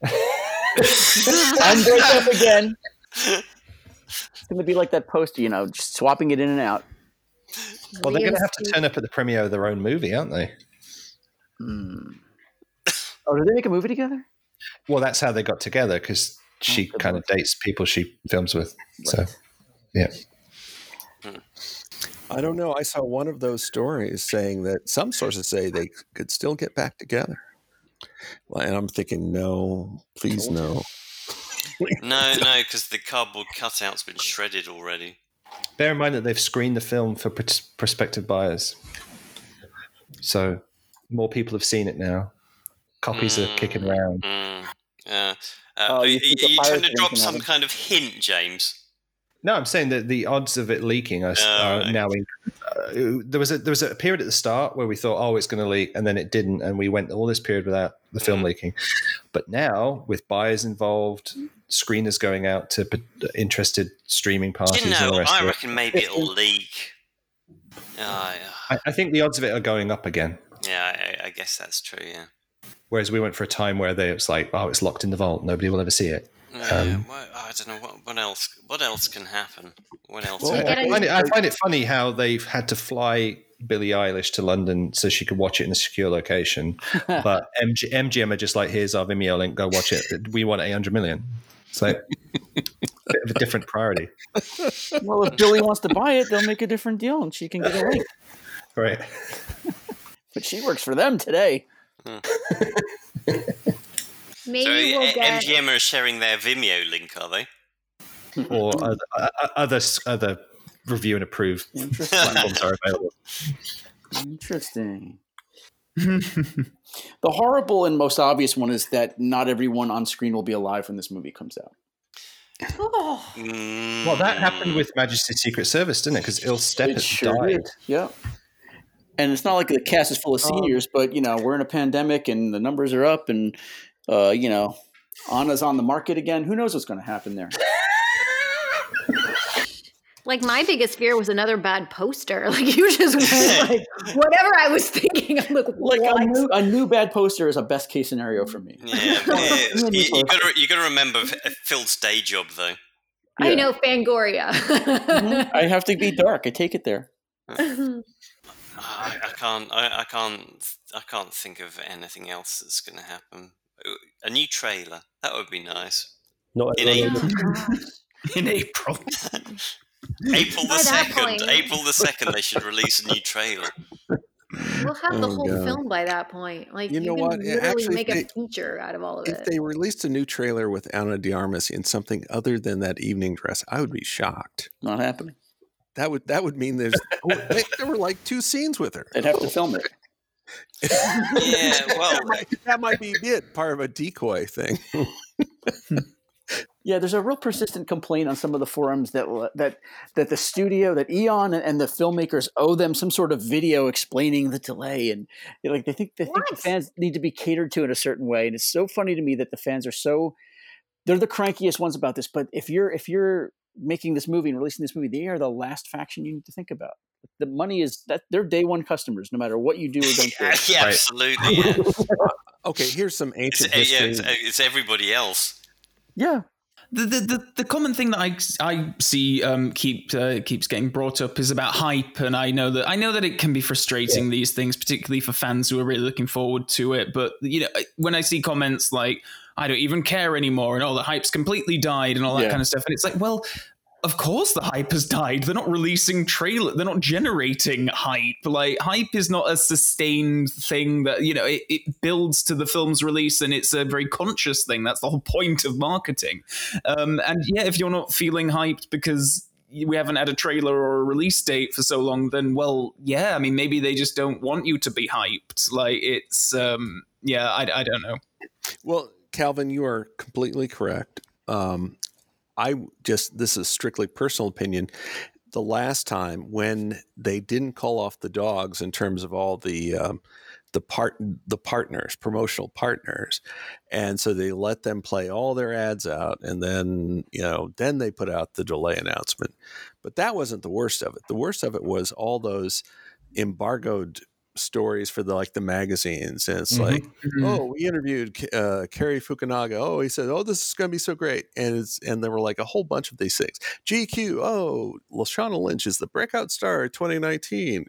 And break up again. It's going to be like that poster, you know, just swapping it in and out. Well, they're going to have to turn up at the premiere of their own movie, aren't they? Mm. Oh, did they make a movie together? Well, that's how they got together, because she kind of dates people she films with. So, yeah. I don't know. I saw one of those stories saying that some sources say they could still get back together. Well, and I'm thinking, no, please no. No, no, because the cardboard cutout's been shredded already. Bear in mind that they've screened the film for pr- prospective buyers. So more people have seen it now. Copies mm, are kicking around. Mm, yeah. uh, oh, are you, are you trying to drop some kind of hint, James? No, I'm saying that the odds of it leaking are, uh, are now in. Uh, there was a there was a period at the start where we thought, oh, it's going to leak, and then it didn't, and we went all this period without the film mm. leaking. But now, with buyers involved, screeners going out to interested streaming parties, you know, and the rest I of reckon it. Maybe it'll leak. Oh, yeah. I, I think the odds of it are going up again. Yeah, I, I guess that's true. Yeah. Whereas we went for a time where they, it was like, oh, it's locked in the vault, nobody will ever see it. Uh, um, well, I don't know what, what else. What else can happen? What else? Well, I, find it, I find it funny how they've had to fly Billie Eilish to London so she could watch it in a secure location, but M G M are just like, "Here's our Vimeo link. Go watch it. We want eight hundred million." So, a bit of a different priority. Well, if Billie wants to buy it, they'll make a different deal, and she can get a link. Right. But she works for them today. Huh. Maybe so we'll get... M G M are sharing their Vimeo link, are they? Or other other, other review and approve platforms are available. Interesting. The horrible and most obvious one is that not everyone on screen will be alive when this movie comes out. Oh. Mm. Well, that happened with Majesty's Secret Service, didn't it? Because Il Steppet sure died. Did. Yeah. And it's not like the cast is full of seniors, oh. but, you know, we're in a pandemic and the numbers are up and... Uh, you know, Anna's on the market again. Who knows what's going to happen there? Like, my biggest fear was another bad poster. Like, you just went, like, whatever I was thinking. I'm like, like a, new, a new bad poster is a best case scenario for me. Yeah, yeah. you, you gotta you gotta remember Phil's day job though. Yeah. I know, Fangoria. Mm-hmm. I have to be dark. I take it there. I, I can't. I, I can't. I can't think of anything else that's going to happen. A new trailer. That would be nice. Not in April. In April. April the second. April the second. They should release a new trailer. We'll have oh, the whole God. film by that point. Like, you, you know can what? Literally Actually, make they, a feature out of all of if it. If they released a new trailer with Ana de Armas in something other than that evening dress, I would be shocked. Not happening. That would that would mean there's oh, they, there were like two scenes with her. They'd have to film it. Yeah, well, that might, that might be it, part of a decoy thing. Yeah, there's a real persistent complaint on some of the forums that that that the studio, that Eon and the filmmakers owe them some sort of video explaining the delay, and like they think they think the fans need to be catered to in a certain way. And it's so funny to me that the fans are so they're the crankiest ones about this. But if you're if you're making this movie and releasing this movie, they are the last faction you need to think about. The money is that they're day one customers, no matter what you do or don't do. Yeah, right. Absolutely. Yeah. Okay, here's some ancient it's, history. Yeah, it's, it's everybody else. Yeah. The, the the the common thing that I, I see um, keep uh, keeps getting brought up is about hype, and I know that I know that it can be frustrating yeah. these things, particularly for fans who are really looking forward to it. But you know, when I see comments like "I don't even care anymore" and all oh, the hype's completely died and all that yeah. kind of stuff, and it's like, well. Of course the hype has died. They're not releasing trailer. They're not generating hype. Like, hype is not a sustained thing that, you know, it, it builds to the film's release, and it's a very conscious thing. That's the whole point of marketing. Um, and yeah, if you're not feeling hyped because we haven't had a trailer or a release date for so long, then, well, yeah, I mean, maybe they just don't want you to be hyped. Like, it's, um, yeah, I, I don't know. Well, Calvin, you are completely correct. Um I just, this is strictly personal opinion. the last time when they didn't call off the dogs in terms of all the um, the part the partners, promotional partners, and so they let them play all their ads out, and then you know then they put out the delay announcement. But that wasn't the worst of it. The worst of it was all those embargoed stories for the like the magazines, and it's mm-hmm. like, oh, we interviewed uh Kerry Fukunaga. Oh, he said, oh, this is going to be so great, and it's and there were like a whole bunch of these things. G Q, oh, Lashana Lynch is the breakout star of twenty nineteen,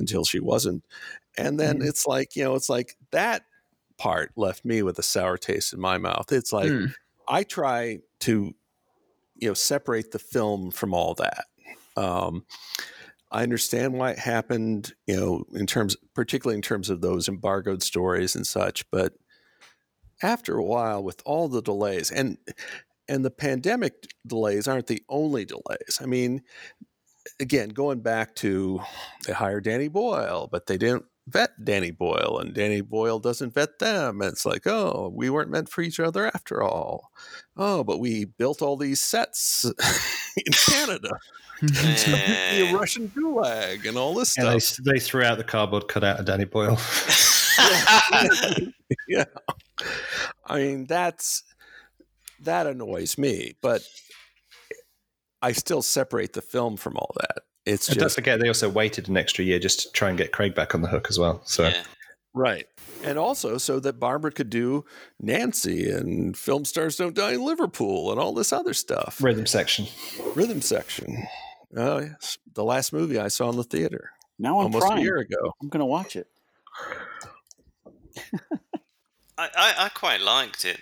until she wasn't, and then mm. it's like you know, it's like that part left me with a sour taste in my mouth. It's like mm. I try to you know separate the film from all that. Um, I understand why it happened, you know, in terms, particularly in terms of those embargoed stories and such. But after a while, with all the delays, and and the pandemic delays aren't the only delays. I mean, again, going back to they hired Danny Boyle, but they didn't vet Danny Boyle, and Danny Boyle doesn't vet them. And it's like, oh, we weren't meant for each other after all. Oh, but we built all these sets in Canada. The Russian gulag and all this and stuff. They, they threw out the cardboard cutout of Danny Boyle. Yeah, I mean that's that annoys me, but I still separate the film from all that. It's and just, don't forget they also waited an extra year just to try and get Craig back on the hook as well. So. Yeah. Right. And also so that Barbara could do Nancy and Film Stars Don't Die in Liverpool and all this other stuff. Rhythm section. Rhythm section. Oh, yes. The last movie I saw in the theater. Now I'm almost crying. A year ago. I'm going to watch it. I, I, I quite liked it.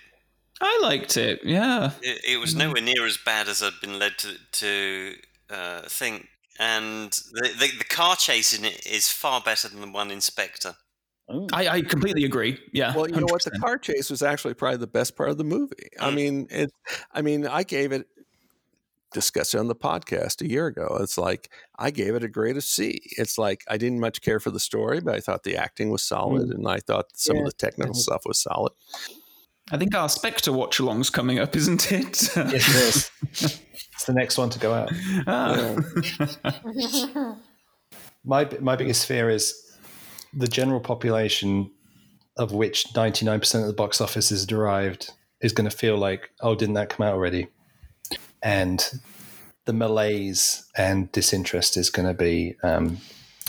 I liked it, yeah. It, it was nowhere near as bad as I'd been led to, to uh, think. And the, the, the car chase in it is far better than the one in Spectre. I, I completely agree. Yeah. Well, you one hundred percent. Know what? The car chase was actually probably the best part of the movie. I mean, it. I mean, I gave it, discussed it on the podcast a year ago. It's like I gave it a grade of C. It's like I didn't much care for the story, but I thought the acting was solid, mm. and I thought some yeah. of the technical yeah. stuff was solid. I think our Spectre watch-along's coming up, isn't it? Yes, it is. It's the next one to go out. Ah. Yeah. my my biggest fear is. The general population, of which ninety-nine percent of the box office is derived, is going to feel like, oh, didn't that come out already? And the malaise and disinterest is going to be, um,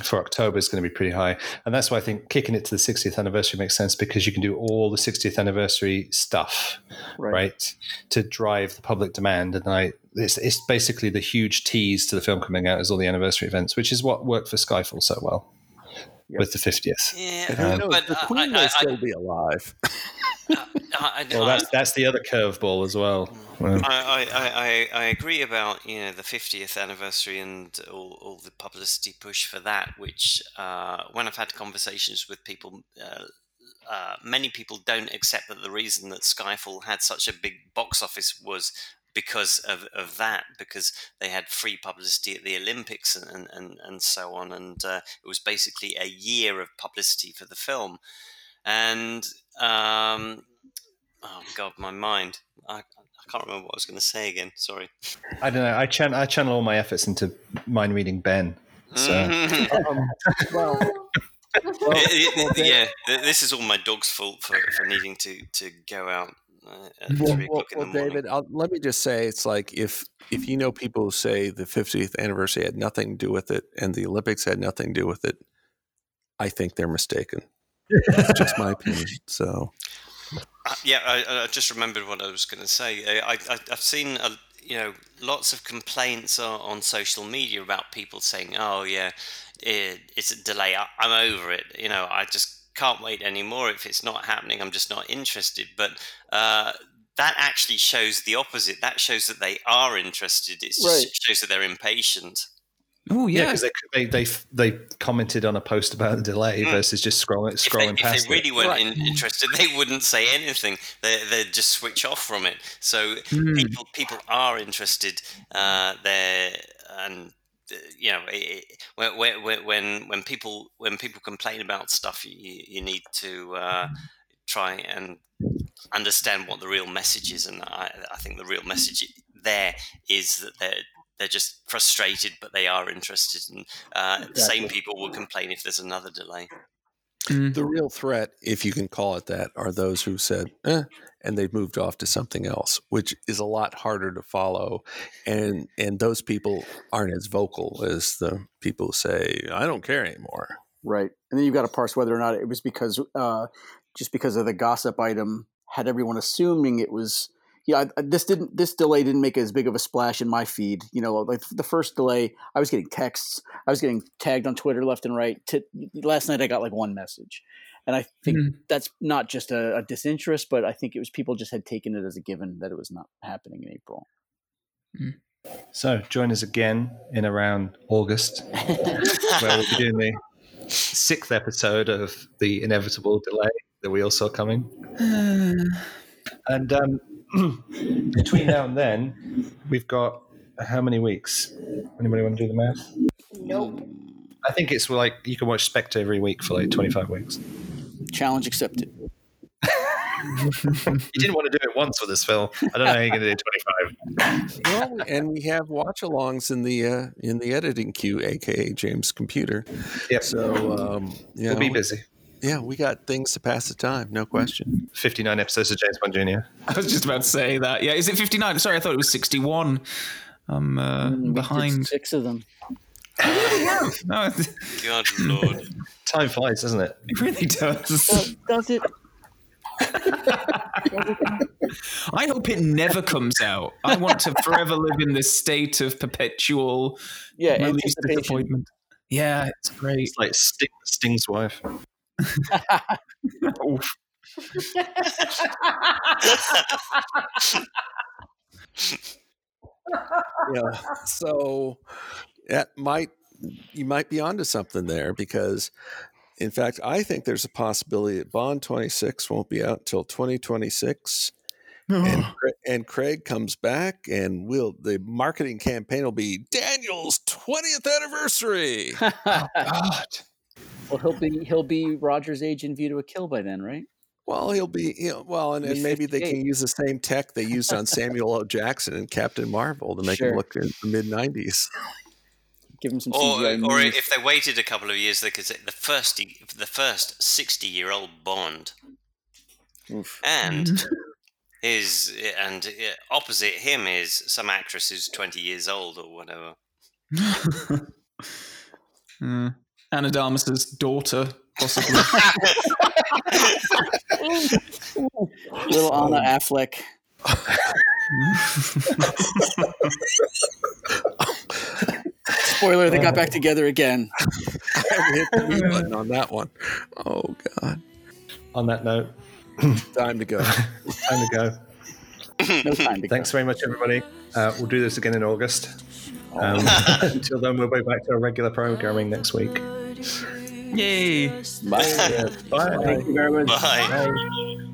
for October, is going to be pretty high. And that's why I think kicking it to the sixtieth anniversary makes sense, because you can do all the sixtieth anniversary stuff, right, right to drive the public demand. And I, it's, it's basically the huge tease to the film coming out is all the anniversary events, which is what worked for Skyfall so well. Yep. With the fiftieth, yeah, um, but the Queen will still be alive. I, I, well, that's that's the other curveball as well. Wow. I, I, I, I agree about you know the fiftieth anniversary and all, all the publicity push for that. Which uh, when I've had conversations with people, uh, uh, many people don't accept that the reason that Skyfall had such a big box office was because of, of that, because they had free publicity at the Olympics and, and, and so on. And uh, it was basically a year of publicity for the film. And, um, oh God, my mind. I, I can't remember what I was going to say again. Sorry. I don't know. I, chan- I channel all my efforts into mind reading Ben. So. um, well, well, well, yeah, this is all my dog's fault for, for needing to, to go out. Uh, well, well, well David, I'll, let me just say, it's like if if you know people who say the fiftieth anniversary had nothing to do with it and the Olympics had nothing to do with it, I think they're mistaken. That's just my opinion. So, uh, yeah, I, I just remembered what I was going to say. I, I, I've seen a, you know lots of complaints on, on social media about people saying, "Oh yeah, it, it's a delay. I, I'm over it. You know, I just." Can't wait anymore. If it's not happening, I'm just not interested. But uh, that actually shows the opposite. That shows that they are interested. It right. shows that they're impatient. Oh yeah, because yeah, they, they they they commented on a post about the delay mm. versus just scrolling scrolling if they, past. If they really it. weren't right. in, interested, they wouldn't say anything. They they'd just switch off from it. So mm. people people are interested. Uh, they're and. You know, it, it, when when when people when people complain about stuff, you, you need to uh, try and understand what the real message is, and I, I think the real message there is that they're they're just frustrated, but they are interested. And uh, exactly. the same people will complain if there's another delay. Mm-hmm. The real threat, if you can call it that, are those who said, eh, and they've moved off to something else, which is a lot harder to follow. And and those people aren't as vocal as the people who say, I don't care anymore. Right. And then you've got to parse whether or not it was because uh, just because of the gossip item had everyone assuming it was, yeah, I, this didn't. This delay didn't make as big of a splash in my feed. You know, like the first delay, I was getting texts. I was getting tagged on Twitter left and right. T- last night, I got like one message, and I think mm-hmm. that's not just a, a disinterest, but I think it was people just had taken it as a given that it was not happening in April. Mm-hmm. So join us again in around August, where we'll be doing the sixth episode of the inevitable delay that we all saw coming, uh... and. um Between now and then, we've got how many weeks? Anybody want to do the math? Nope. I think it's like you can watch Spectre every week for like twenty-five weeks. Challenge accepted. You didn't want to do it once with this film. I don't know how you're going to do twenty-five. Well, and we have watch-alongs in the uh, in the editing queue, aka James' computer. Yep. So um, yeah, we'll be busy. Yeah, we got things to pass the time, no question. fifty-nine episodes of James Bond Junior I was just about to say that. Yeah, is it fifty-nine? Sorry, I thought it was sixty-one. I'm uh, mm, behind. Six of them. Oh, no. God, Lord. Time flies, doesn't it? It really does. Well, does it? I hope it never comes out. I want to forever live in this state of perpetual yeah, release disappointment. Yeah, it's great. It's like Sting, Sting's wife. Yeah, so that might you might be onto something there, because in fact I think there's a possibility that Bond twenty-six won't be out until twenty twenty-six. Oh. And, and Craig comes back, and will the marketing campaign will be Daniel's twentieth anniversary. Oh, God. Well, he'll be he'll be Roger's age in View to a Kill by then, right? Well, he'll be you know, well, and, and maybe they can use the same tech they used on Samuel L. Jackson and Captain Marvel to make sure. him look in the mid nineties. Give him some. Or, or if they waited a couple of years, they could say the first the first sixty year old Bond, Oof. and his and opposite him is some actress who's twenty years old or whatever. Hmm. Ana de Armas's daughter, possibly. Little Anna Affleck. Spoiler, they got back together again. I hit the mute button on that one. Oh, God. On that note, time to go. Time to go. No time to Thanks go. very much, everybody. Uh, we'll do this again in August. Um, until then, we'll be back to our regular programming next week. Yay! Bye. Yeah. Bye. Bye. Thank you very much. Bye. Bye.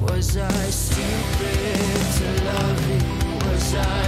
Was I stupid to love you? Was I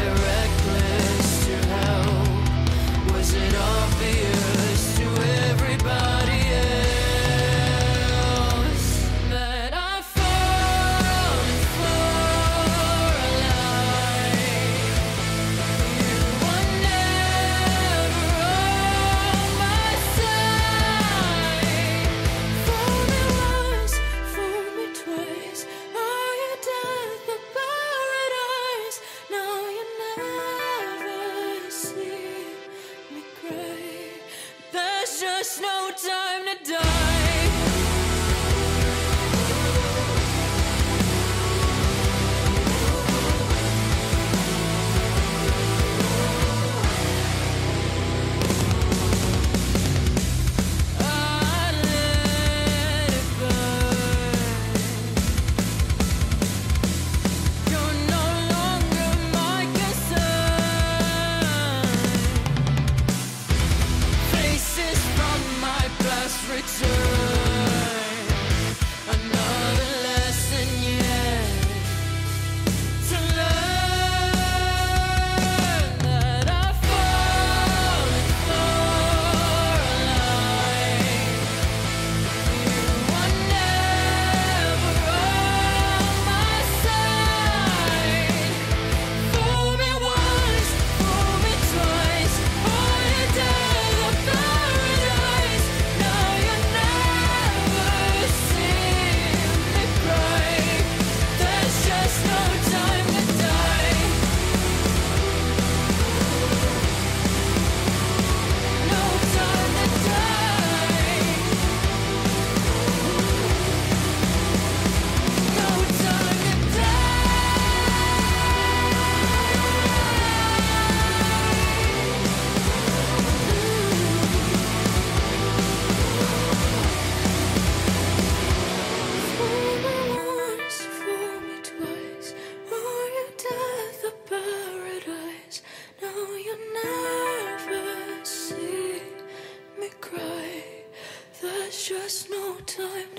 time.